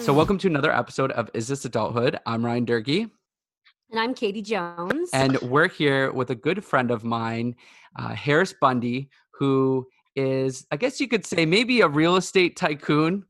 So welcome to another episode of Is This Adulthood? I'm Ryan Durkee. And I'm Katie Jones. And we're here with a good friend of mine, Harris Bundy, who is, I guess you could say, maybe a real estate tycoon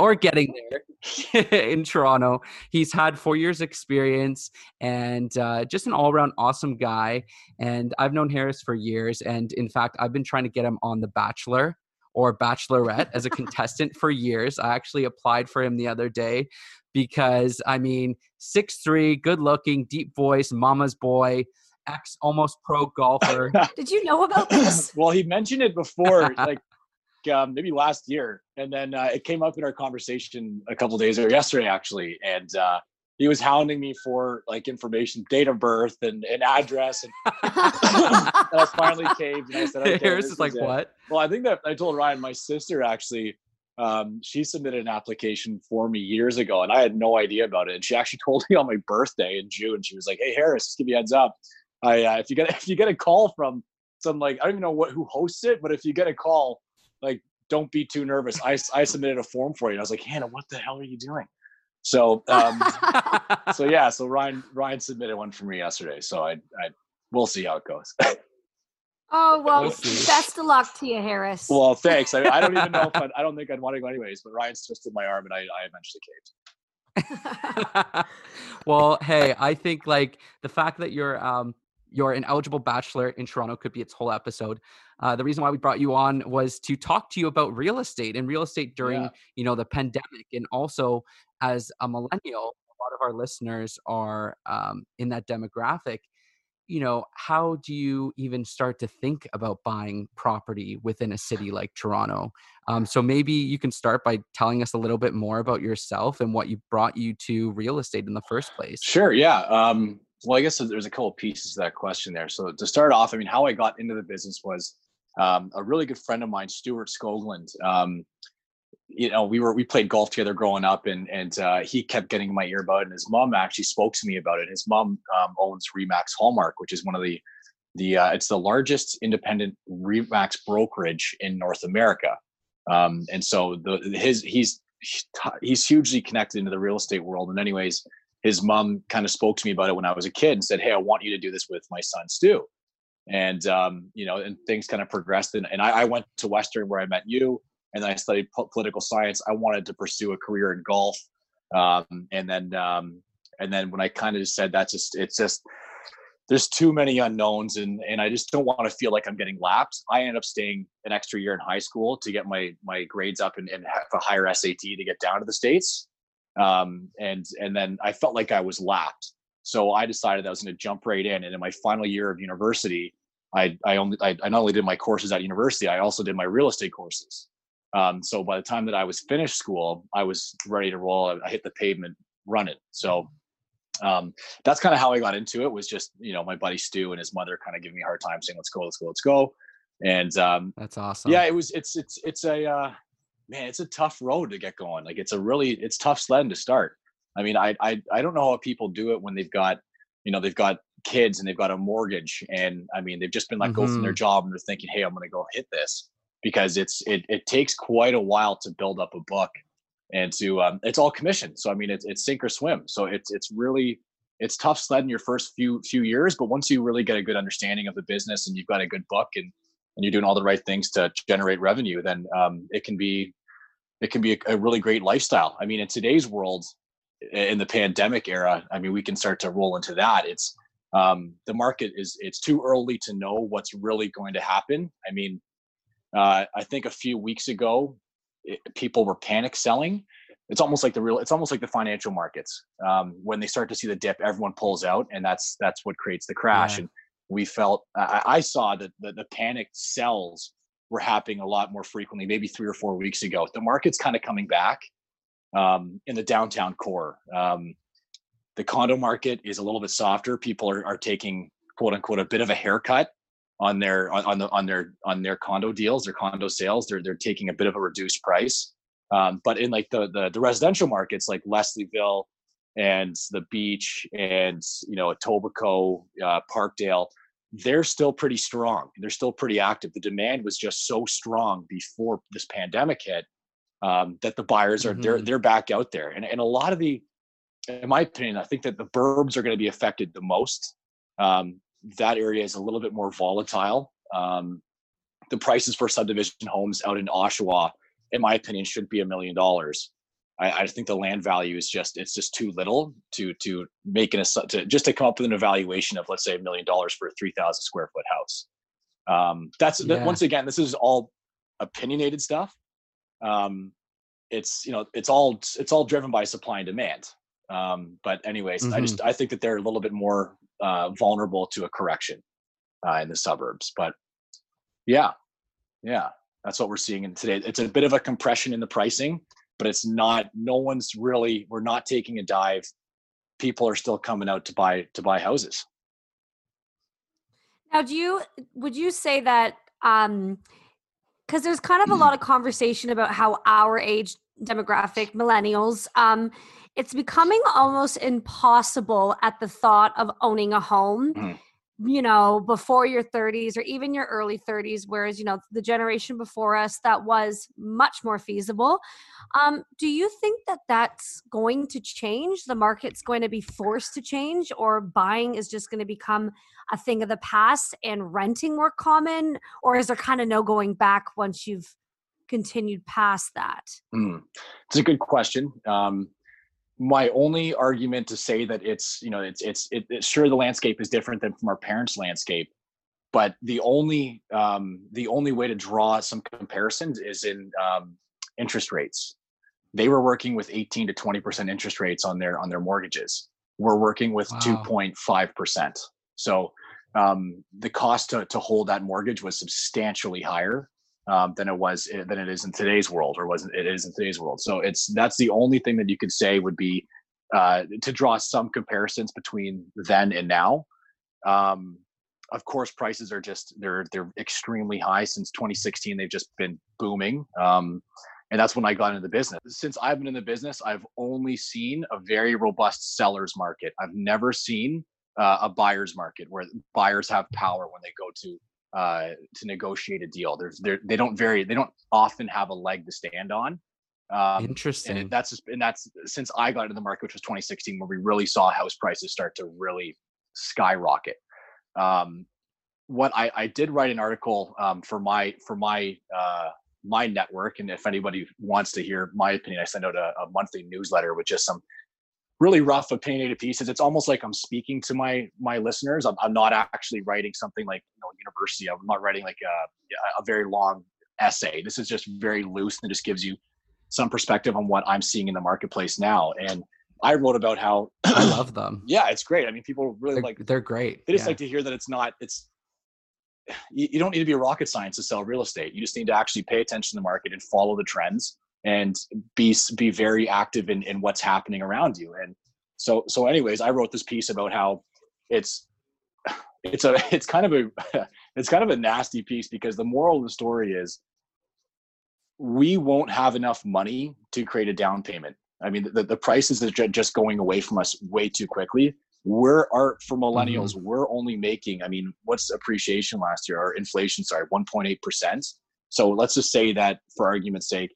or getting there in Toronto. He's had 4 years experience and just an all-around awesome guy. And I've known Harris for years. And in fact, I've been trying to get him on The Bachelor or Bachelorette as a contestant for years. I actually applied for him the other day because, I mean, 6'3", good looking, deep voice, mama's boy, ex almost pro golfer. Did you know about this? Well, he mentioned it before, like maybe last year. And then it came up in our conversation a couple days ago, yesterday actually. And he was hounding me for like information, date of birth and address. And, and I finally caved and I said, okay, Harris is like, what? Well, I think that I told Ryan, my sister actually, she submitted an application for me years ago and I had no idea about it. And she actually told me on my birthday in June, she was like, hey Harris, just give me a heads up. If you get a call from some, like, I don't even know who hosts it, but if you get a call, like, don't be too nervous. I submitted a form for you. And I was like, Hannah, what the hell are you doing? So, so Ryan submitted one for me yesterday. So I we'll see how it goes. Oh, well, best of luck to you, Harris. Well, thanks. I don't even know if I don't think I'd want to go anyways, but Ryan's twisted my arm and I eventually caved. Well, hey, I think like the fact that you're an eligible bachelor in Toronto could be its whole episode. The reason why we brought you on was to talk to you about real estate during, the pandemic. And also as a millennial, a lot of our listeners are in that demographic. You know, how do you even start to think about buying property within a city like Toronto? So maybe you can start by telling us a little bit more about yourself and what brought you to real estate in the first place. Sure. Yeah. Well, I guess there's a couple of pieces to that question there. So to start off, I mean, how I got into the business was a really good friend of mine, Stuart Scogland. We played golf together growing up, and he kept getting in my ear about it. And his mom actually spoke to me about it. His mom owns Remax Hallmark, which is one of the it's the largest independent Remax brokerage in North America. And so he's hugely connected into the real estate world. And anyways, his mom kind of spoke to me about it when I was a kid and said, hey, I want you to do this with my son, Stu. And, and things kind of progressed. And I went to Western where I met you. And then I studied political science. I wanted to pursue a career in golf. And then when I kind of said there's too many unknowns and I just don't want to feel like I'm getting lapped. I ended up staying an extra year in high school to get my grades up and have a higher SAT to get down to the States. And then I felt like I was lapped. So I decided that I was going to jump right in. And in my final year of university, I not only did my courses at university, I also did my real estate courses. So by the time that I was finished school, I was ready to roll. I hit the pavement running. So, that's kind of how I got into it, was just, my buddy Stu and his mother kind of giving me a hard time saying, let's go. And, that's awesome. Yeah, it's a tough road to get going. Like it's tough sledding to start. I mean, I don't know how people do it when they've got kids and they've got a mortgage, and I mean, they've just been let go from their job and they're thinking, hey, I'm going to go hit this, because it takes quite a while to build up a book and to, it's all commission. So, I mean, it's sink or swim. So it's really tough sledding your first few years, but once you really get a good understanding of the business and you've got a good book and you're doing all the right things to generate revenue, then, it can be a really great lifestyle. I mean, in today's world, in the pandemic era, I mean, we can start to roll into that. It's the market it's too early to know what's really going to happen. I mean, I think a few weeks ago, people were panic selling. It's almost like the financial markets. When they start to see the dip, everyone pulls out, and that's what creates the crash. Yeah. And we felt, I saw that the panic sells were happening a lot more frequently, maybe 3 or 4 weeks ago. The market's kind of coming back in the downtown core. The condo market is a little bit softer. People are taking, quote unquote, a bit of a haircut on their condo deals, their condo sales. They're taking a bit of a reduced price. But in like the residential markets, like Leslieville and the beach and, Etobicoke, Parkdale, they're still pretty strong. They're still pretty active. The demand was just so strong before this pandemic hit. that the buyers are, they're back out there. And a lot of the, in my opinion, I think that the burbs are going to be affected the most. That area is a little bit more volatile. The prices for subdivision homes out in Oshawa, in my opinion, should be $1 million. I think the land value is just—it's just too little to make an to just to come up with an evaluation of, let's say, $1 million for a 3,000 square foot house. That, once again, this is all opinionated stuff. It's it's all driven by supply and demand. But anyways, I think that they're a little bit more vulnerable to a correction in the suburbs. But yeah, that's what we're seeing in today. It's a bit of a compression in the pricing, but it's not. No one's really. We're not taking a dive. People are still coming out to buy houses. Now, would you say that? Because there's kind of a lot of conversation about how our age demographic, millennials, it's becoming almost impossible at the thought of owning a home, before your 30s or even your early 30s, whereas, the generation before us, that was much more feasible. Do you think that that's going to change? The market's going to be forced to change, or buying is just going to become a thing of the past and renting more common, or is there kind of no going back once you've continued past that? It's a good question. My only argument to say that it's sure, the landscape is different than from our parents' landscape, but the only way to draw some comparisons is in interest rates. They were working with 18 to 20% interest rates on their mortgages. We're working with 2.5%. So the cost to hold that mortgage was substantially higher than it is in today's world, or wasn't it is in today's world. So that's the only thing that you could say would be to draw some comparisons between then and now. Of course, prices are just they're extremely high. Since 2016, they've just been booming, and that's when I got into the business. Since I've been in the business, I've only seen a very robust seller's market. I've never seen a buyer's market where buyers have power when they go to negotiate a deal. They don't often have a leg to stand on. Interesting. And that's since I got into the market, which was 2016, where we really saw house prices start to really skyrocket. What I did write an article for my network, and if anybody wants to hear my opinion, I send out a monthly newsletter with just some really rough opinionated pieces. It's almost like I'm speaking to my listeners. I'm not actually writing something like university. I'm not writing like a very long essay. This is just very loose and just gives you some perspective on what I'm seeing in the marketplace now. And I wrote about how I love them. Yeah, it's great. I mean, people really they're great. They just like to hear that you don't need to be a rocket science to sell real estate. You just need to actually pay attention to the market and follow the trends, and be very active in what's happening around you. And so anyways, I wrote this piece about how it's kind of a nasty piece, because the moral of the story is we won't have enough money to create a down payment. I mean, the prices are just going away from us way too quickly. For millennials, we're only making, what's appreciation last year, or inflation, sorry, 1.8%. So let's just say that, for argument's sake,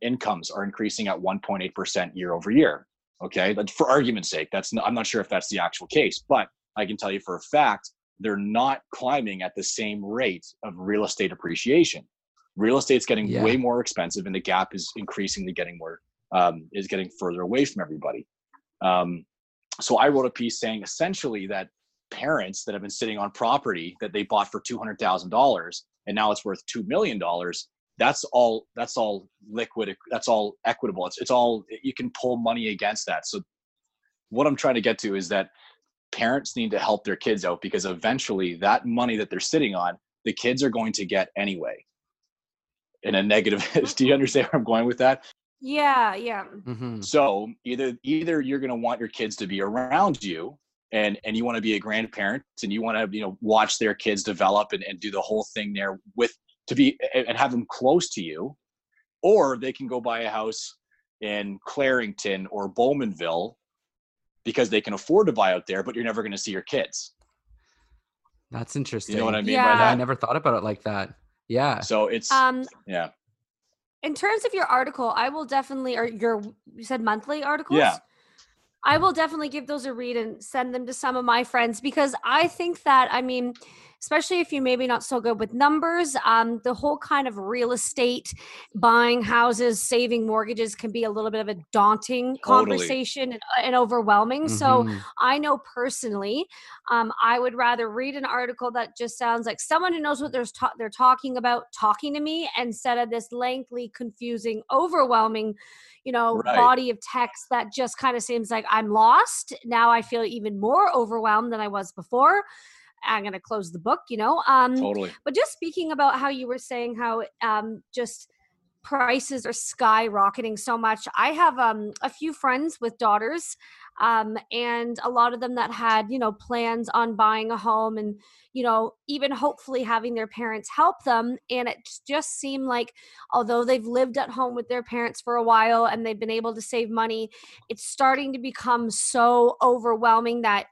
incomes are increasing at 1.8% year over year. Okay. But for argument's sake, I'm not sure if that's the actual case, but I can tell you for a fact, they're not climbing at the same rate of real estate appreciation. Real estate's getting way more expensive, and the gap is increasingly getting further away from everybody. So I wrote a piece saying essentially that parents that have been sitting on property that they bought for $200,000 and now it's worth $2 million. That's all liquid. That's all equitable. It's all, you can pull money against that. So what I'm trying to get to is that parents need to help their kids out, because eventually that money that they're sitting on, the kids are going to get anyway. In a negative, do you understand where I'm going with that? Yeah. Yeah. Mm-hmm. So either you're going to want your kids to be around you, and you want to be a grandparent, and you want to, watch their kids develop and do the whole thing there and have them close to you, or they can go buy a house in Clarington or Bowmanville because they can afford to buy out there, but you're never going to see your kids. That's interesting. You know what I mean by that? I never thought about it like that. Yeah. So it's In terms of your article, I will definitely, or your, you said monthly articles? Yeah. I will definitely give those a read and send them to some of my friends, because I think that, I mean, especially if you maybe not so good with numbers, the whole kind of real estate, buying houses, saving mortgages can be a little bit of a daunting conversation and overwhelming. Mm-hmm. So I know personally, I would rather read an article that just sounds like someone who knows what they're talking about talking to me, instead of this lengthy, confusing, overwhelming, body of text that just kind of seems like I'm lost. Now I feel even more overwhelmed than I was before. I'm going to close the book, Totally. But just speaking about how you were saying how just prices are skyrocketing so much. I have a few friends with daughters and a lot of them that had, plans on buying a home and, even hopefully having their parents help them. And it just seemed like, although they've lived at home with their parents for a while and they've been able to save money, it's starting to become so overwhelming that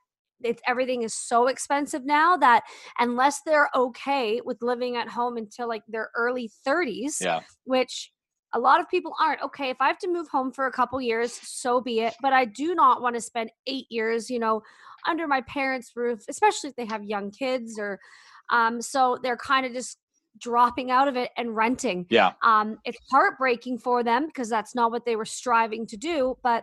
everything is so expensive now that unless they're okay with living at home until like their early 30s, which a lot of people aren't. Okay, if I have to move home for a couple years, so be it. But I do not want to spend 8 years, under my parents' roof, especially if they have young kids or so they're kind of just dropping out of it and renting. Yeah. It's heartbreaking for them because that's not what they were striving to do. But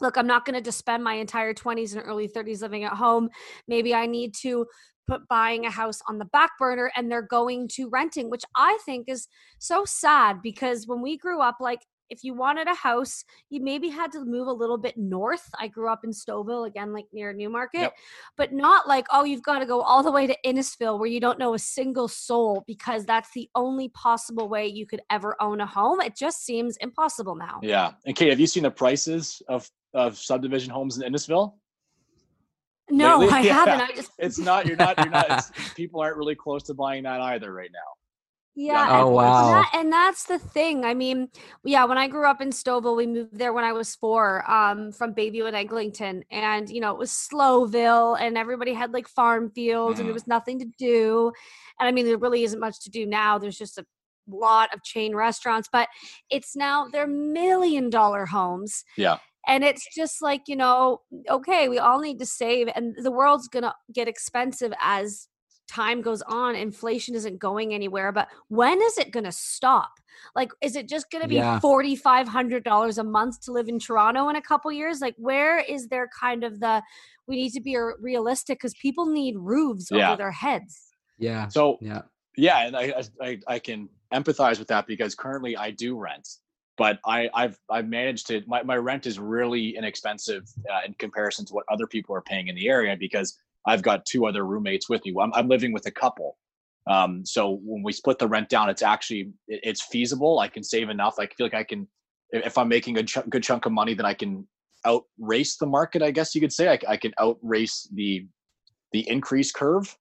look, I'm not going to just spend my entire 20s and early 30s living at home. Maybe I need to put buying a house on the back burner, and they're going to renting, which I think is so sad because when we grew up, like if you wanted a house, you maybe had to move a little bit north. I grew up in Stouffville, again, like near Newmarket, but not like, oh, you've got to go all the way to Innisfil where you don't know a single soul because that's the only possible way you could ever own a home. It just seems impossible now. Yeah. And Kate, have you seen the prices of subdivision homes in Innisfil? No, lately? I haven't. I just it's not, you're not, people aren't really close to buying that either right now. Yeah. Oh, wow. And that's the thing. I mean, when I grew up in Stouffville, we moved there when I was 4 from Bayview and Eglinton. And, it was Slowville and everybody had like farm fields and there was nothing to do. And I mean, there really isn't much to do now. There's just a lot of chain restaurants, but it's now they're $1 million homes. Yeah. And it's just like, okay, we all need to save and the world's going to get expensive as time goes on. Inflation isn't going anywhere, but when is it going to stop? Like, is it just going to be $4,500 a month to live in Toronto in a couple years? Like, where is there kind of we need to be realistic because people need roofs over their heads. Yeah. So, and I can empathize with that because currently I do rent, but I've managed to, my rent is really inexpensive in comparison to what other people are paying in the area because I've got 2 other roommates with me. I'm living with a couple. So when we split the rent down, it's feasible. I can save enough. I feel like I can, if I'm making a good chunk of money, then I can outrace the market, I guess you could say. I can outrace the increase curve.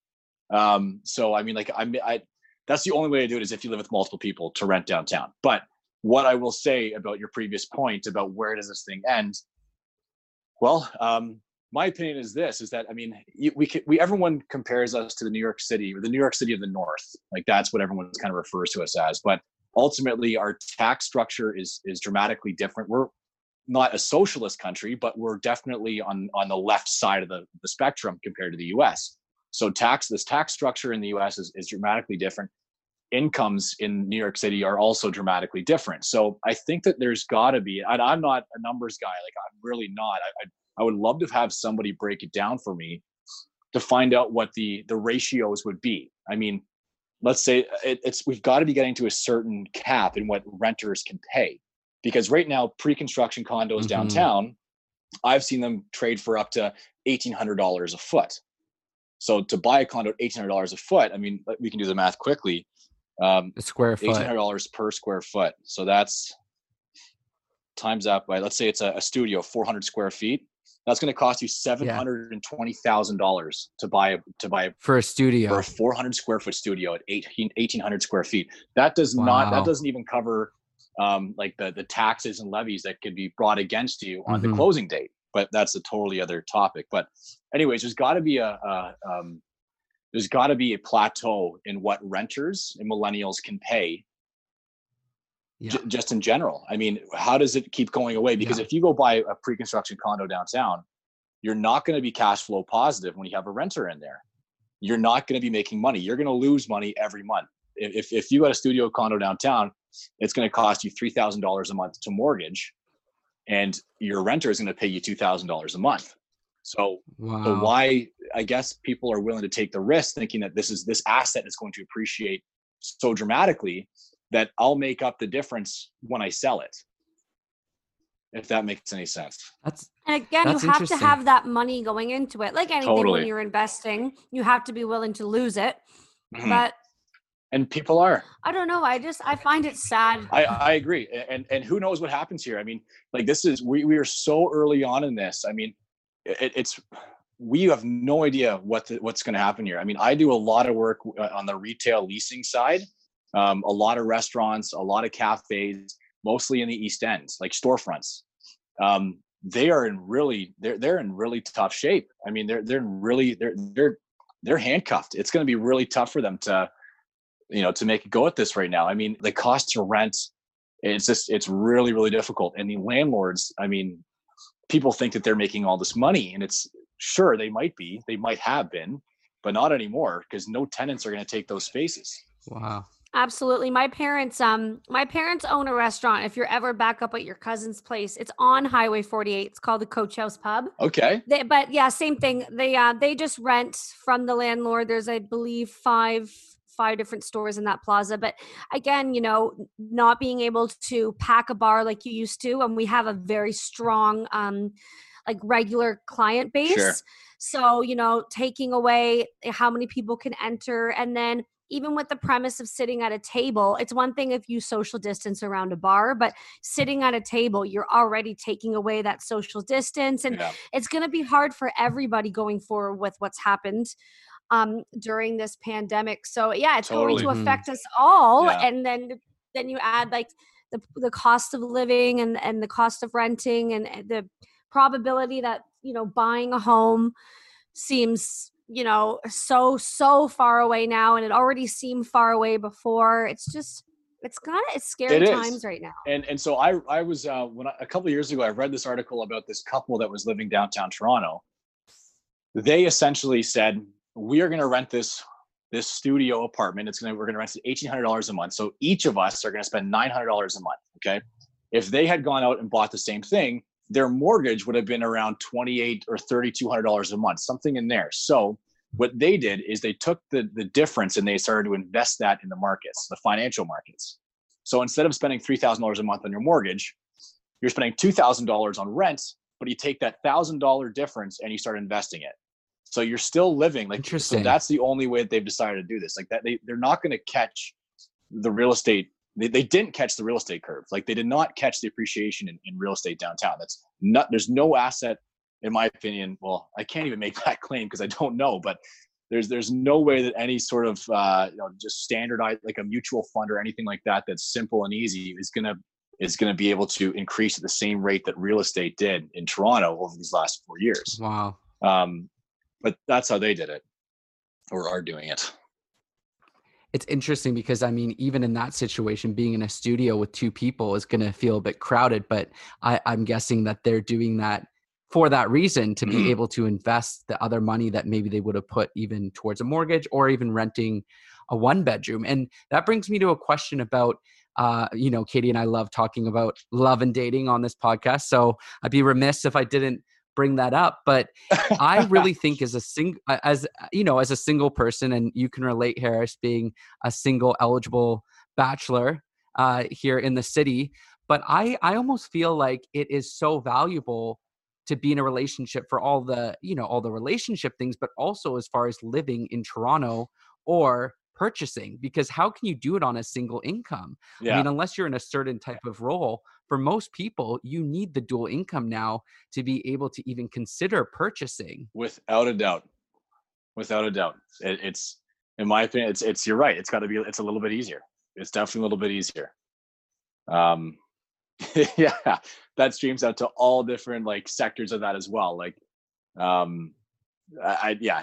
So, I mean, like that's the only way to do it is if you live with multiple people to rent downtown. But what I will say about your previous point about where does this thing end? Well, my opinion is this, is that, I mean, everyone compares us to the New York City or the New York City of the North. Like that's what everyone kind of refers to us as, but ultimately our tax structure is dramatically different. We're not a socialist country, but we're definitely on the left side of the spectrum compared to the US. So this tax structure in the US is dramatically different. Incomes in New York City are also dramatically different. So I think that there's gotta be, and I'm not a numbers guy. Like I'm really not. I would love to have somebody break it down for me to find out what the ratios would be. I mean, let's say we've got to be getting to a certain cap in what renters can pay because right now pre-construction condos downtown, I've seen them trade for up to $1,800 a foot. So to buy a condo at $1,800 a foot, I mean, we can do the math quickly. A square foot. $1,800 per square foot. So that's times that by, let's say it's a studio, 400 square feet. That's going to cost you $720,000 to buy for a studio, for a 400 square foot studio at 1,800 square feet. That does not, that doesn't even cover like the taxes and levies that could be brought against you on the closing date. But that's a totally other topic. But anyways, there's got to be a plateau in what renters and millennials can pay Yeah. Just in general. I mean, how does it keep going away? Because if you go buy a pre-construction condo downtown, you're not going to be cash flow positive when you have a renter in there. You're not going to be making money. You're going to lose money every month. If you got a studio condo downtown, it's going to cost you $3,000 a month to mortgage, and your renter is going to pay you $2,000 a month. So, so why, I guess people are willing to take the risk thinking that this asset is going to appreciate so dramatically that I'll make up the difference when I sell it. If that makes any sense. And again, you have to have that money going into it. Like anything, when you're investing, you have to be willing to lose it. Mm-hmm. And people are. I don't know. I find it sad. I agree. And who knows what happens here? I mean, like we are so early on in this. I mean, we have no idea what's going to happen here. I mean, I do a lot of work on the retail leasing side, a lot of restaurants, a lot of cafes, mostly in the East End, like storefronts. They're in really tough shape. I mean, they're handcuffed. It's going to be really tough for them to make a go at this right now. I mean, the cost to rent, it's really, really difficult. And the landlords, I mean, people think that they're making all this money, and it's sure they might be, they might have been, but not anymore because no tenants are going to take those spaces. Wow. Absolutely. My parents own a restaurant. If you're ever back up at your cousin's place, it's on Highway 48. It's called the Coach House Pub. Okay. But yeah, same thing. They just rent from the landlord. There's, I believe, five different stores in that plaza. But again, not being able to pack a bar like you used to, and we have a very strong, regular client base. Sure. So, taking away how many people can enter, and then even with the premise of sitting at a table, it's one thing if you social distance around a bar, but sitting at a table, you're already taking away that social distance. And it's going to be hard for everybody going forward with what's happened during this pandemic. So yeah, it's going to affect us all. Yeah. And then you add the cost of living and the cost of renting, and the probability that, buying a home seems so far away now, and it already seemed far away before. It's scary times right now. And so I was when a couple of years ago, I read this article about this couple that was living downtown Toronto. They essentially said, we are going to rent this studio apartment. We're going to rent it $1,800 a month. So each of us are going to spend $900 a month. Okay. If they had gone out and bought the same thing, their mortgage would have been around $2,800 or $3,200 a month, something in there. So what they did is they took the difference and they started to invest that in the markets, the financial markets. So instead of spending $3,000 a month on your mortgage, you're spending $2,000 on rent, but you take that $1,000 difference and you start investing it. So you're still living. So that's the only way that they've decided to do this. Like that, they're not going to catch the real estate. They didn't catch the real estate curve. Like they did not catch the appreciation in real estate downtown. There's no asset, in my opinion. Well, I can't even make that claim because I don't know, but there's no way that any sort of, just standardized, like a mutual fund or anything like that, that's simple and easy is going to be able to increase at the same rate that real estate did in Toronto over these last 4 years. Wow. But that's how they did it, or are doing it. It's interesting because, I mean, even in that situation, being in a studio with two people is going to feel a bit crowded, but I'm guessing that they're doing that for that reason, to be able to invest the other money that maybe they would have put even towards a mortgage or even renting a one bedroom. And that brings me to a question about, Katie and I love talking about love and dating on this podcast. So I'd be remiss if I didn't bring that up, but I really think as a single person, and you can relate, Harris, being a single eligible bachelor here in the city, but I almost feel like it is so valuable to be in a relationship for all the relationship things, but also as far as living in Toronto or purchasing, because how can you do it on a single income? Yeah. I mean, unless you're in a certain type of role, for most people, you need the dual income now to be able to even consider purchasing. Without a doubt. It's, in my opinion, it's, you're right. It's a little bit easier. It's definitely a little bit easier. Yeah, that streams out to all different sectors of that as well. It definitely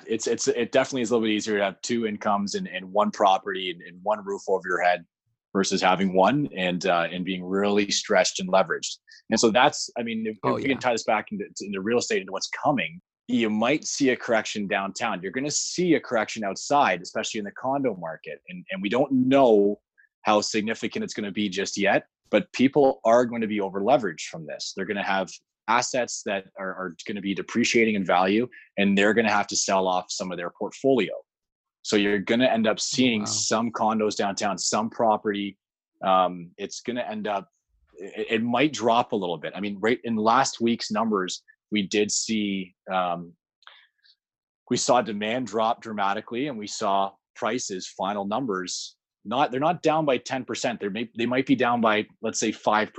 is a little bit easier to have two incomes and one property and one roof over your head. versus having one and being really stretched and leveraged. And so that's, I mean, if we can tie this back into real estate, into what's coming, you might see a correction downtown. You're going to see a correction outside, especially in the condo market. And we don't know how significant it's going to be just yet, but people are going to be over leveraged from this. They're going to have assets that are going to be depreciating in value, and they're going to have to sell off some of their portfolio. So you're going to end up seeing some condos downtown, some property. It's going to end up, it might drop a little bit. I mean, right in last week's numbers, we did see, we saw demand drop dramatically, and we saw prices, final numbers, they're not down by 10%. They might be down by, let's say, 5%.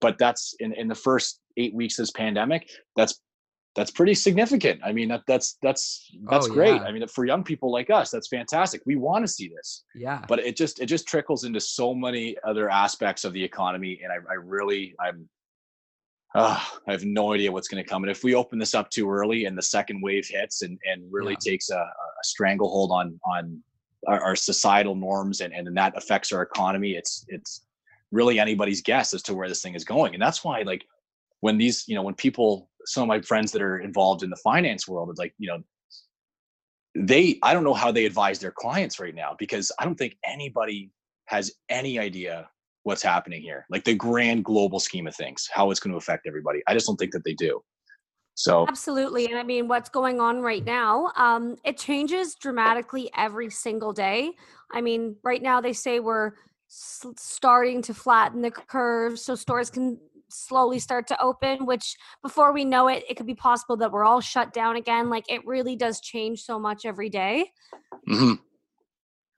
But that's in the first 8 weeks of this pandemic, that's pretty significant. I mean, that's great. Yeah. I mean, for young people like us, that's fantastic. We want to see this. Yeah. But it just trickles into so many other aspects of the economy. And I have no idea what's going to come. And if we open this up too early and the second wave hits and really takes a stranglehold on our societal norms and that affects our economy, it's really anybody's guess as to where this thing is going. And that's why, like, when these, you know, when people, some of my friends that are involved in the finance world, it's like, you know, I don't know how they advise their clients right now, because I don't think anybody has any idea what's happening here. Like the grand global scheme of things, how it's going to affect everybody. I just don't think that they do. So absolutely. And I mean, what's going on right now, it changes dramatically every single day. I mean, right now they say we're starting to flatten the curve, so stores can slowly start to open, which before we know it could be possible that we're all shut down again. Like, it really does change so much every day. Mm-hmm.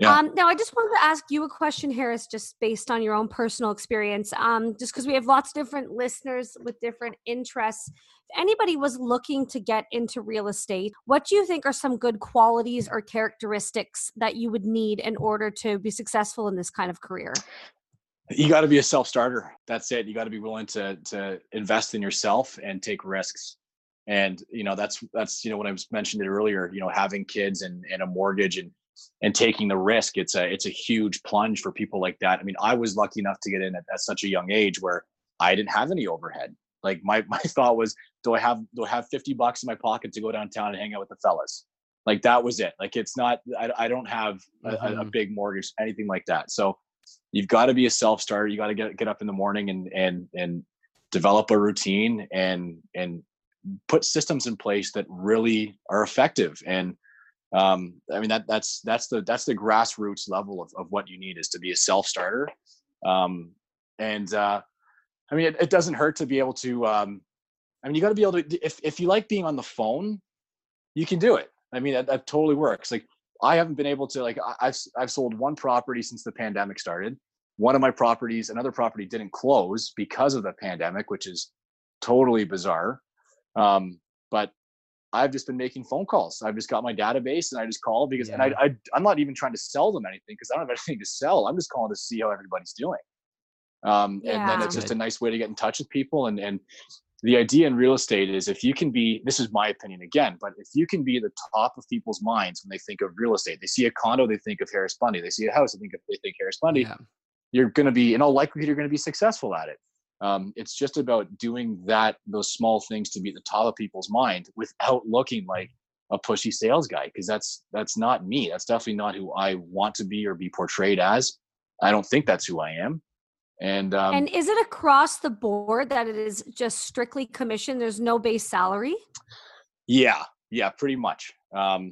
Yeah. Now I just wanted to ask you a question, Harris, just based on your own personal experience, just because we have lots of different listeners with different interests. If anybody was looking to get into real estate, what do you think are some good qualities or characteristics that you would need in order to be successful in this kind of career? You got to be a self-starter. That's it. You got to be willing to invest in yourself and take risks. And, you know, that's, you know, when I mentioned it earlier, you know, having kids and a mortgage and taking the risk, it's a huge plunge for people like that. I mean, I was lucky enough to get in at such a young age where I didn't have any overhead. Like my thought was, do I have $50 in my pocket to go downtown and hang out with the fellas? Like, that was it. Like, it's not, I don't have a big mortgage, anything like that. So you've got to be a self-starter. You got to get up in the morning and develop a routine and put systems in place that really are effective. And I mean, that's the grassroots level of what you need, is to be a self-starter. I mean, it doesn't hurt to be able to, I mean, you got to be able to, if you like being on the phone, you can do it. I mean, that totally works. Like, I haven't been able to, like, I've sold one property since the pandemic started. One of my properties, another property, didn't close because of the pandemic, which is totally bizarre. But I've just been making phone calls. I've just got my database and I just call because, and I'm not even trying to sell them anything, because I don't have anything to sell. I'm just calling to see how everybody's doing. And then it's just a nice way to get in touch with people. And the idea in real estate is, if you can be, this is my opinion again, but if you can be at the top of people's minds when they think of real estate, they see a condo, they think of Harris Bundy. They see a house, they think Harris Bundy. Yeah. You're going to be, in all likelihood, you're going to be successful at it. It's just about doing those small things to be at the top of people's mind without looking like a pushy sales guy, because that's not me. That's definitely not who I want to be or be portrayed as. I don't think that's who I am. And is it across the board that it is just strictly commission? There's no base salary? Yeah, pretty much. Yeah.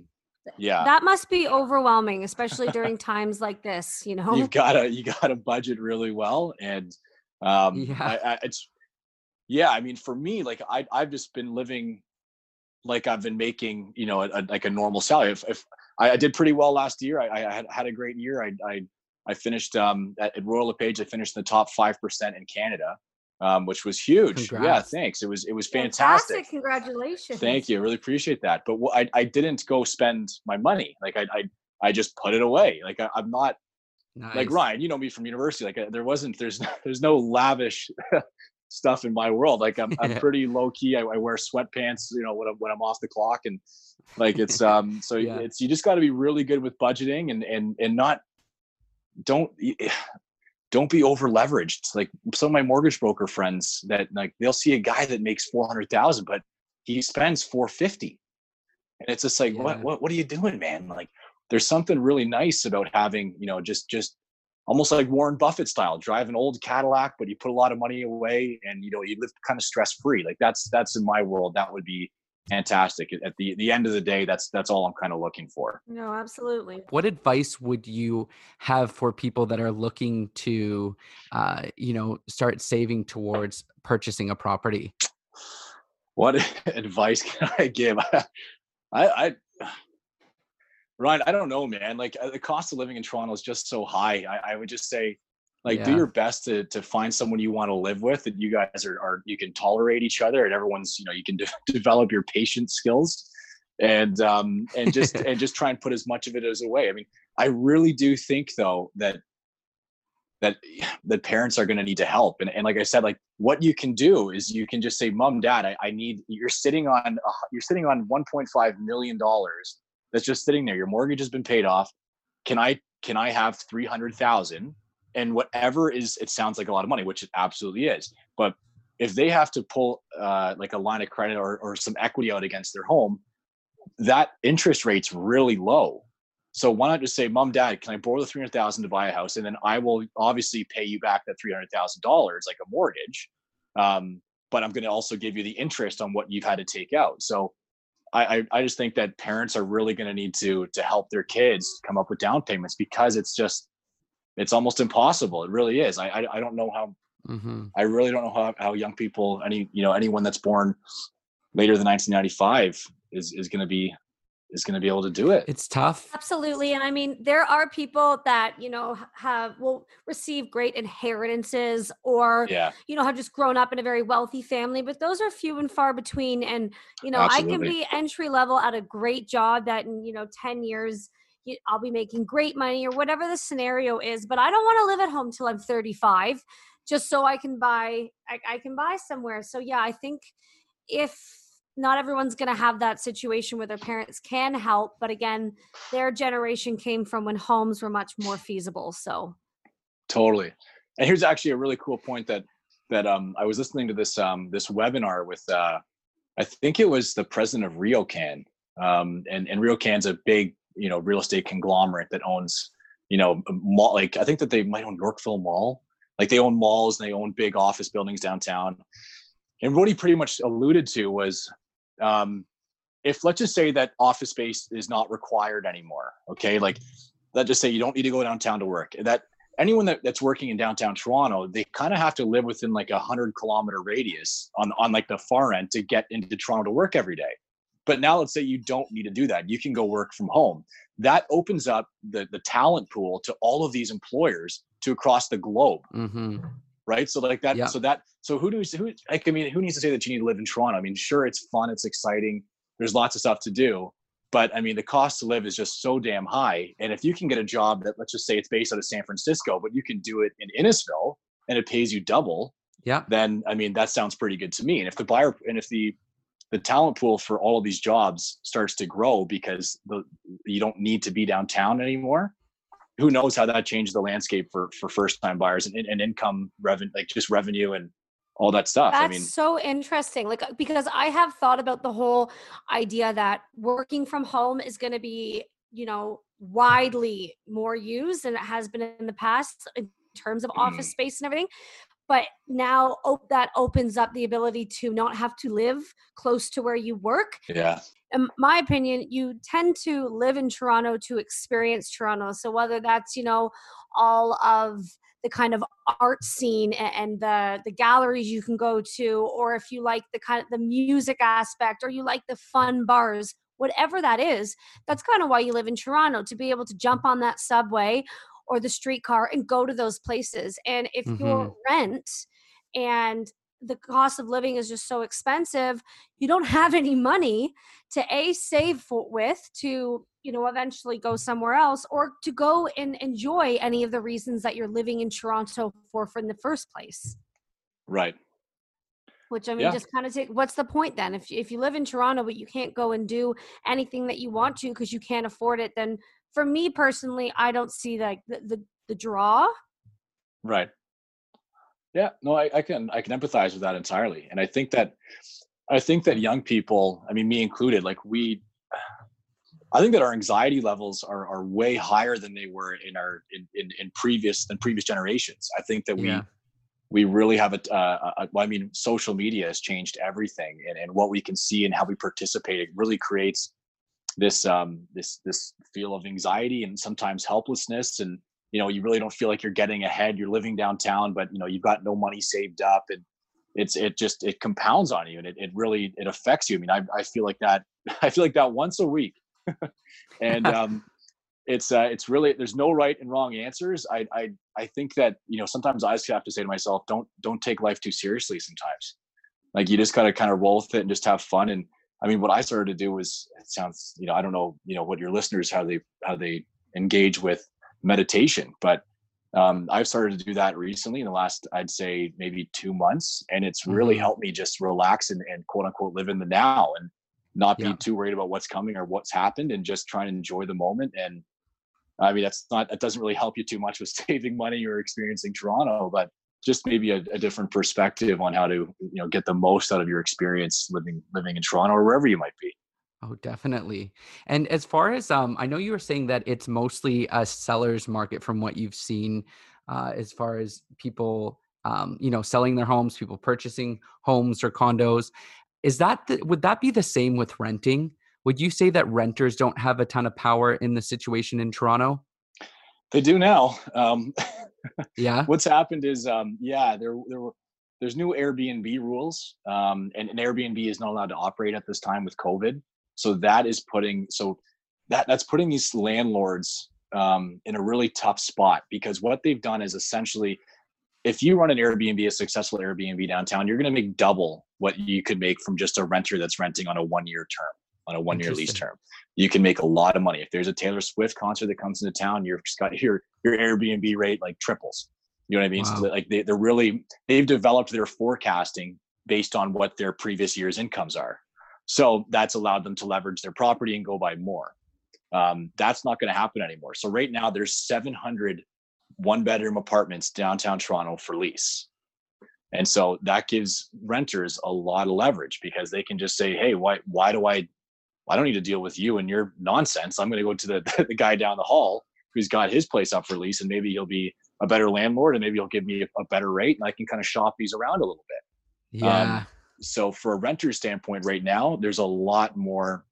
That must be overwhelming, especially during times like this, you know? You gotta budget really well. And I mean, for me, like I've just been living like I've been making, you know, like a normal salary. If I did pretty well last year, I had a great year. I finished at Royal LePage. I finished in the top 5% in Canada, which was huge. Congrats. Yeah, thanks. It was fantastic. Congratulations. Thank you. I really appreciate that. But I didn't go spend my money. Like I just put it away. Like I'm not like Ryan. You know me from university. Like there's no lavish stuff in my world. Like I'm pretty low key. I wear sweatpants, you know, when I'm off the clock, and like it's you just got to be really good with budgeting and not. Don't don't be over leveraged. Like some of my mortgage broker friends that like, they'll see a guy that makes 400,000, but he spends 450. And it's just like, what are you doing, man? Like there's something really nice about having, you know, just almost like Warren Buffett style, drive an old Cadillac, but you put a lot of money away and, you know, you live kind of stress free. Like that's in my world, that would be fantastic. At the end of the day, that's all I'm kind of looking for. No, absolutely. What advice would you have for people that are looking to, you know, start saving towards purchasing a property? What advice can I give? Ryan, I don't know, man. Like the cost of living in Toronto is just so high. I would just say, like, do your best to find someone you want to live with that you guys are you can tolerate each other and everyone's, you know, you can develop your patient skills and just try and put as much of it as away. I mean, I really do think though that parents are going to need to help. And like I said, like what you can do is you can just say, Mom, Dad, you're sitting on $1.5 million. That's just sitting there. Your mortgage has been paid off. Can I have 300,000? And whatever it sounds like a lot of money, which it absolutely is. But if they have to pull like a line of credit or some equity out against their home, that interest rate's really low. So why not just say, Mom, Dad, can I borrow the $300,000 to buy a house? And then I will obviously pay you back that $300,000, like a mortgage. But I'm going to also give you the interest on what you've had to take out. So I just think that parents are really going to need to help their kids come up with down payments because it's almost impossible. It really is. I don't know how, I really don't know how young people, anyone that's born later than 1995 is going to be able to do it. It's tough. Absolutely. And I mean, there are people that, you know, will receive great inheritances or, you know, have just grown up in a very wealthy family, but those are few and far between. And, you know, absolutely. I can be entry level at a great job that in, you know, 10 years, I'll be making great money or whatever the scenario is, but I don't want to live at home till I'm 35 just so I can buy somewhere. So yeah, I think if not everyone's going to have that situation where their parents can help, but again, their generation came from when homes were much more feasible. So totally. And here's actually a really cool point that I was listening to this webinar with, I think it was the president of RioCan, and RioCan's a big, you know, real estate conglomerate that owns, you know, mall, like I think that they might own Yorkville Mall, like they own malls and they own big office buildings downtown. And what he pretty much alluded to was, if let's just say that office space is not required anymore, okay? Like let's just say you don't need to go downtown to work. That anyone that's working in downtown Toronto, they kind of have to live within like 100-kilometer radius on like the far end to get into Toronto to work every day. But now let's say you don't need to do that. You can go work from home. That opens up the talent pool to all of these employers to across the globe. Mm-hmm. Right. So like that, so who needs to say that you need to live in Toronto? I mean, sure, it's fun. It's exciting. There's lots of stuff to do, but I mean, the cost to live is just so damn high. And if you can get a job that let's just say it's based out of San Francisco, but you can do it in Innisfil and it pays you double. Yeah. Then, I mean, that sounds pretty good to me. And if the buyer, and if the talent pool for all of these jobs starts to grow because you don't need to be downtown anymore. Who knows how that changed the landscape for first time buyers and income revenue, like just revenue and all that stuff. That's so interesting. Like, because I have thought about the whole idea that working from home is going to be, you know, widely more used than it has been in the past in terms of office space and everything. But now that opens up the ability to not have to live close to where you work. Yeah. In my opinion, you tend to live in Toronto to experience Toronto. So whether that's, you know, all of the kind of art scene and the galleries you can go to, or if you like the kind of the music aspect, or you like the fun bars, whatever that is, that's kind of why you live in Toronto, to be able to jump on that subway or the streetcar and go to those places. And if your rent and the cost of living is just so expensive, you don't have any money to save, you know, eventually go somewhere else or to go and enjoy any of the reasons that you're living in Toronto for in the first place. Right. Which just kind of what's the point then? If you live in Toronto, but you can't go and do anything that you want to, cause you can't afford it, then for me personally, I don't see like the draw Right. Yeah, no, I can empathize with that entirely. And I think that young people, I mean, me included, like I think that our anxiety levels are way higher than they were in previous generations. I think that we really have social media has changed everything, and what we can see and how we participate, it really creates this this feel of anxiety and sometimes helplessness, and you really don't feel like you're getting ahead. You're living downtown, but you've got no money saved up, and it compounds on you, and it really affects you. I mean, I feel like that once a week. And it's really, there's no right and wrong answers. I think that sometimes I just have to say to myself, don't take life too seriously. Sometimes, like, you just gotta kind of roll with it and just have fun. And I mean, what I started to do was, it sounds, I don't know, what your listeners, how they engage with meditation, but I've started to do that recently in the last, I'd say maybe 2 months, and it's really helped me just relax and quote unquote live in the now, and not be too worried about what's coming or what's happened, and just try and enjoy the moment. And I mean, that doesn't really help you too much with saving money or experiencing Toronto, but just maybe a different perspective on how to, get the most out of your experience living in Toronto or wherever you might be. Oh, definitely. And as far as, I know you were saying that it's mostly a seller's market from what you've seen, as far as people, selling their homes, people purchasing homes or condos. Is that, would that be the same with renting? Would you say that renters don't have a ton of power in the situation in Toronto? They do now. Yeah. What's happened is, there's new Airbnb rules, and Airbnb is not allowed to operate at this time with COVID. So that's putting these landlords in a really tough spot, because what they've done is essentially, if you run an Airbnb, a successful Airbnb downtown, you're going to make double what you could make from just a renter that's renting on a one-year lease term. You can make a lot of money. If there's a Taylor Swift concert that comes into town, you've got your Airbnb rate like triples. You know what I mean? Wow. So like they've developed their forecasting based on what their previous year's incomes are. So that's allowed them to leverage their property and go buy more. That's not going to happen anymore. So right now there's 700 one-bedroom apartments downtown Toronto for lease. And so that gives renters a lot of leverage, because they can just say, hey, why don't need to deal with you and your nonsense. I'm going to go to the guy down the hall who's got his place up for lease, and maybe he'll be a better landlord, and maybe he'll give me a better rate, and I can kind of shop these around a little bit. Yeah. So for a renter's standpoint right now, there's a lot more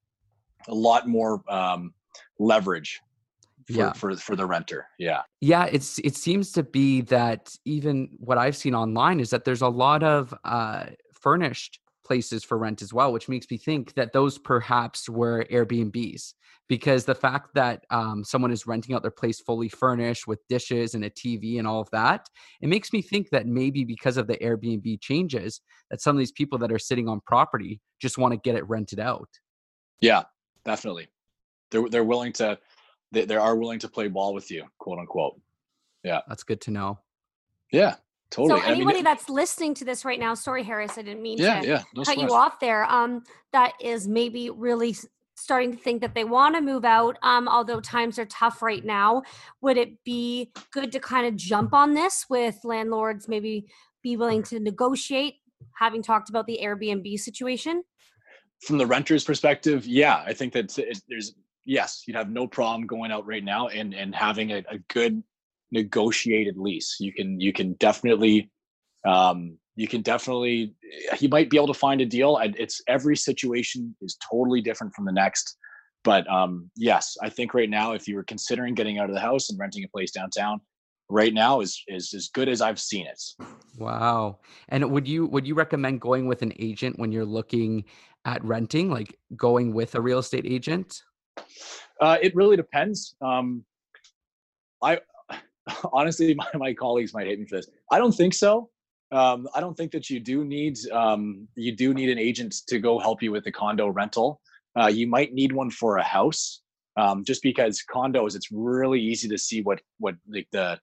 leverage for the renter. Yeah. Yeah. It seems to be that even what I've seen online is that there's a lot of furnished places for rent as well, which makes me think that those perhaps were Airbnbs, because the fact that someone is renting out their place fully furnished with dishes and a TV and all of that, it makes me think that maybe because of the Airbnb changes, that some of these people that are sitting on property just want to get it rented out. Yeah, definitely. They're willing to. They are willing to play ball with you, quote unquote. Yeah. That's good to know. Yeah, totally. So anybody that's listening to this right now, sorry, Harris, I didn't mean to cut you off there. That is maybe really starting to think that they want to move out. Although times are tough right now, would it be good to kind of jump on this with landlords, maybe be willing to negotiate, having talked about the Airbnb situation? From the renter's perspective, yeah, I think that yes, you'd have no problem going out right now and having a good negotiated lease. You can definitely you might be able to find a deal. It's every situation is totally different from the next, but yes, I think right now, if you were considering getting out of the house and renting a place downtown, right now is as good as I've seen it. Wow. And would you recommend going with an agent when you're looking at renting, like going with a real estate agent? It really depends. I honestly, my colleagues might hate me for this. I don't think so. I don't think that you do need an agent to go help you with the condo rental. You might need one for a house, just because condos, it's really easy to see what the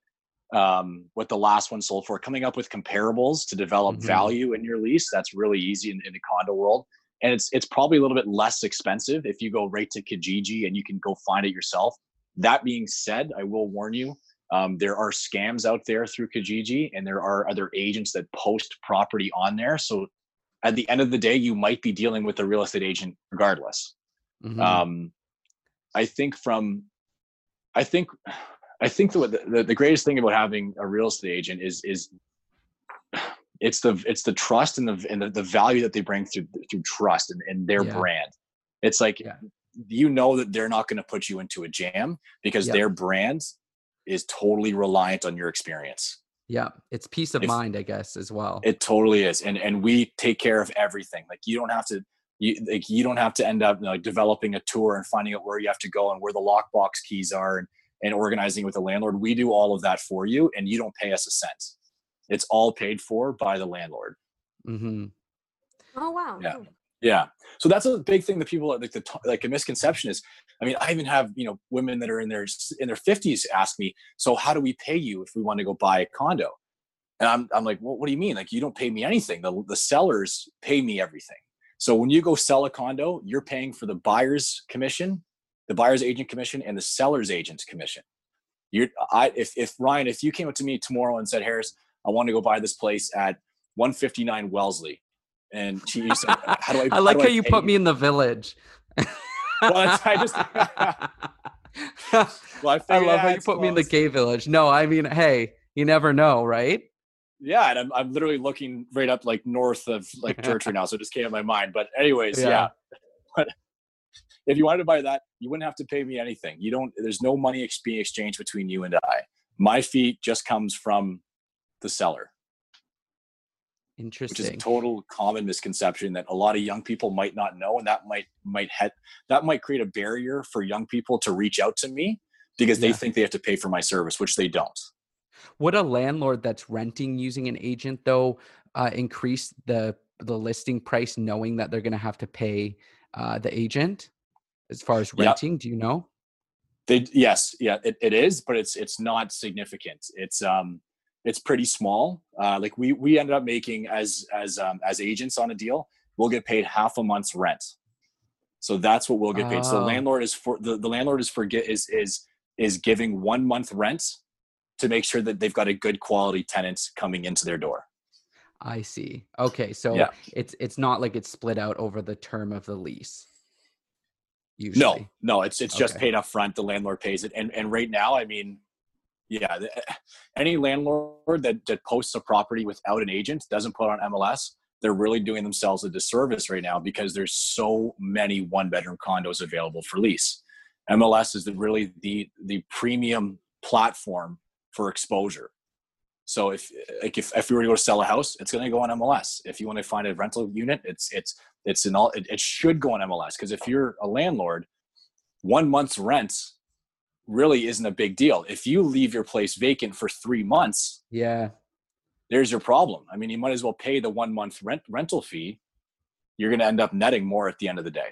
last one sold for. Coming up with comparables to develop value in your lease, that's really easy in the condo world. And it's probably a little bit less expensive if you go right to Kijiji and you can go find it yourself. That being said, I will warn you, There are scams out there through Kijiji, and there are other agents that post property on there. So at the end of the day, you might be dealing with a real estate agent regardless. Mm-hmm. I think the greatest thing about having a real estate agent is it's the trust and the value that they bring through trust and their brand. It's like, you know that they're not going to put you into a jam because their brand is totally reliant on your experience. Yeah. It's peace of mind, I guess, as well. It totally is. And we take care of everything. Like you don't have to end up developing a tour and finding out where you have to go and where the lockbox keys are and organizing with the landlord. We do all of that for you, and you don't pay us a cent. It's all paid for by the landlord. Mm-hmm. Oh, wow. Yeah. Yeah. So that's a big thing that people like a misconception is, I mean, I even have, women that are in their 50s ask me, so how do we pay you if we want to go buy a condo? And I'm like, well, what do you mean? Like, you don't pay me anything. The sellers pay me everything. So when you go sell a condo, you're paying for the buyer's commission, the buyer's agent commission, and the seller's agent's commission. If Ryan, if you came up to me tomorrow and said, Harris, I want to go buy this place at 159 Wellesley. And she said, how do I like how you put me in the village. Well, I love how you put me in the gay village. No, I mean, hey, you never know, right? Yeah. And I'm literally looking right up like north of like Church right now. So it just came to my mind. But anyways, But if you wanted to buy that, you wouldn't have to pay me anything. There's no money being exchanged between you and I. My fee just comes from the seller. Interesting. Which is a total common misconception that a lot of young people might not know, and that might create a barrier for young people to reach out to me because they think they have to pay for my service, which they don't. Would a landlord that's renting using an agent though increase the listing price, knowing that they're going to have to pay the agent as far as renting? Yep. Do you know? It is, but it's not significant. It's pretty small. Like we ended up making as agents on a deal, we'll get paid half a month's rent. So that's what we'll get paid. So the landlord is giving 1 month rent to make sure that they've got a good quality tenant coming into their door. I see. Okay. So it's not like it's split out over the term of the lease. Usually. No, it's okay. Just paid up front. The landlord pays it. And right now, I mean, any landlord that posts a property without an agent, doesn't put on MLS, they're really doing themselves a disservice right now because there's so many one-bedroom condos available for lease. MLS is really the premium platform for exposure. So if we were to go sell a house, it's going to go on MLS. If you want to find a rental unit, it should go on MLS because if you're a landlord, 1 month's rent really isn't a big deal. If you leave your place vacant for 3 months, there's your problem. I mean, you might as well pay the 1 month rental fee. You're going to end up netting more at the end of the day.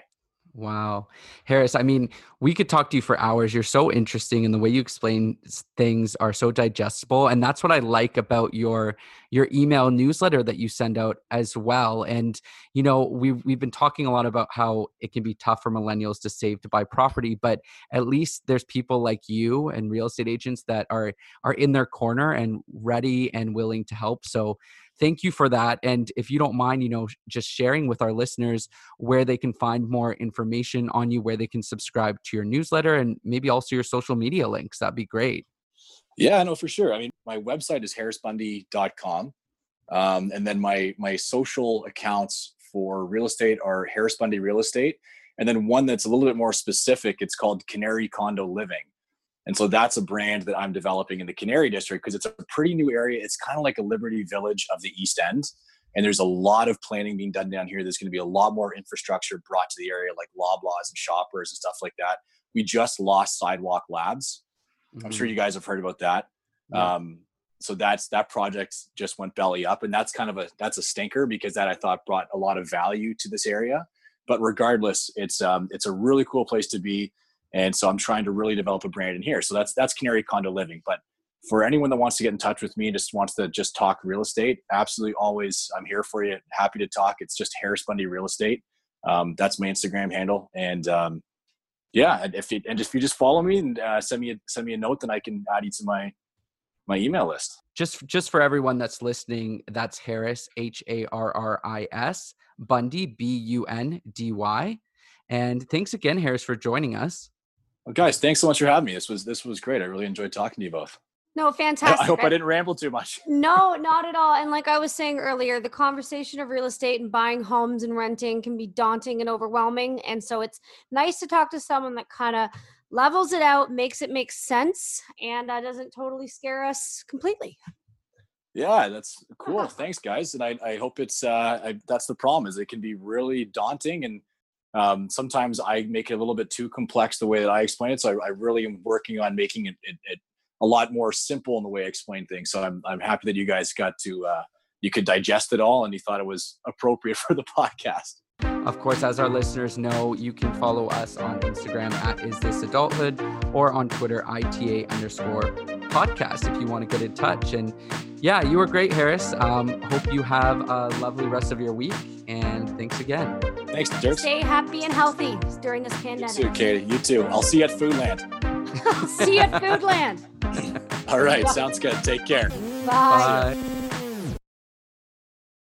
Wow. Harris, I mean, we could talk to you for hours. You're so interesting, and the way you explain things are so digestible. And that's what I like about your email newsletter that you send out as well. And, we've been talking a lot about how it can be tough for millennials to save to buy property, but at least there's people like you and real estate agents that are in their corner and ready and willing to help. So thank you for that. And if you don't mind, just sharing with our listeners where they can find more information on you, where they can subscribe to your newsletter and maybe also your social media links, that'd be great. Yeah, no, for sure. I mean, my website is harrisbundy.com. And then my social accounts for real estate are Harris Bundy Real Estate. And then one that's a little bit more specific, it's called Canary Condo Living. And so that's a brand that I'm developing in the Canary District because it's a pretty new area. It's kind of like a Liberty Village of the East End. And there's a lot of planning being done down here. There's going to be a lot more infrastructure brought to the area, like Loblaws and Shoppers and stuff like that. We just lost Sidewalk Labs. Mm-hmm. I'm sure you guys have heard about that. Yeah. So that project just went belly up. And that's kind of that's a stinker because that I thought brought a lot of value to this area. But regardless, it's a really cool place to be. And so I'm trying to really develop a brand in here. So that's Canary Condo Living. But for anyone that wants to get in touch with me and just wants to just talk real estate, absolutely always, I'm here for you. Happy to talk. It's just Harris Bundy Real Estate. That's my Instagram handle. And if you just follow me and send me a note, then I can add you to my my email list. Just for everyone that's listening, that's Harris, Harris, Bundy, Bundy. And thanks again, Harris, for joining us. Well, guys, thanks so much for having me. This was great. I really enjoyed talking to you both. No, fantastic. I hope I didn't ramble too much. No, not at all. And like I was saying earlier, the conversation of real estate and buying homes and renting can be daunting and overwhelming. And so it's nice to talk to someone that kind of levels it out, makes it make sense, and doesn't totally scare us completely. Yeah, that's cool. Thanks, guys. And I hope it's, that's the problem, is it can be really daunting. And sometimes I make it a little bit too complex the way that I explain it. So I really am working on making it a lot more simple in the way I explain things. So I'm happy that you guys got to, you could digest it all and you thought it was appropriate for the podcast. Of course, as our listeners know, you can follow us on Instagram at Is This Adulthood or on Twitter, ITA_podcast if you want to get in touch. And yeah, you were great, Harris. Hope you have a lovely rest of your week. And thanks again. Thanks, Dirk. Stay happy and healthy during this pandemic. You too, Katie. You too. I'll see you at Foodland. See you at Foodland. All right. Sounds good. Take care. Bye. Bye.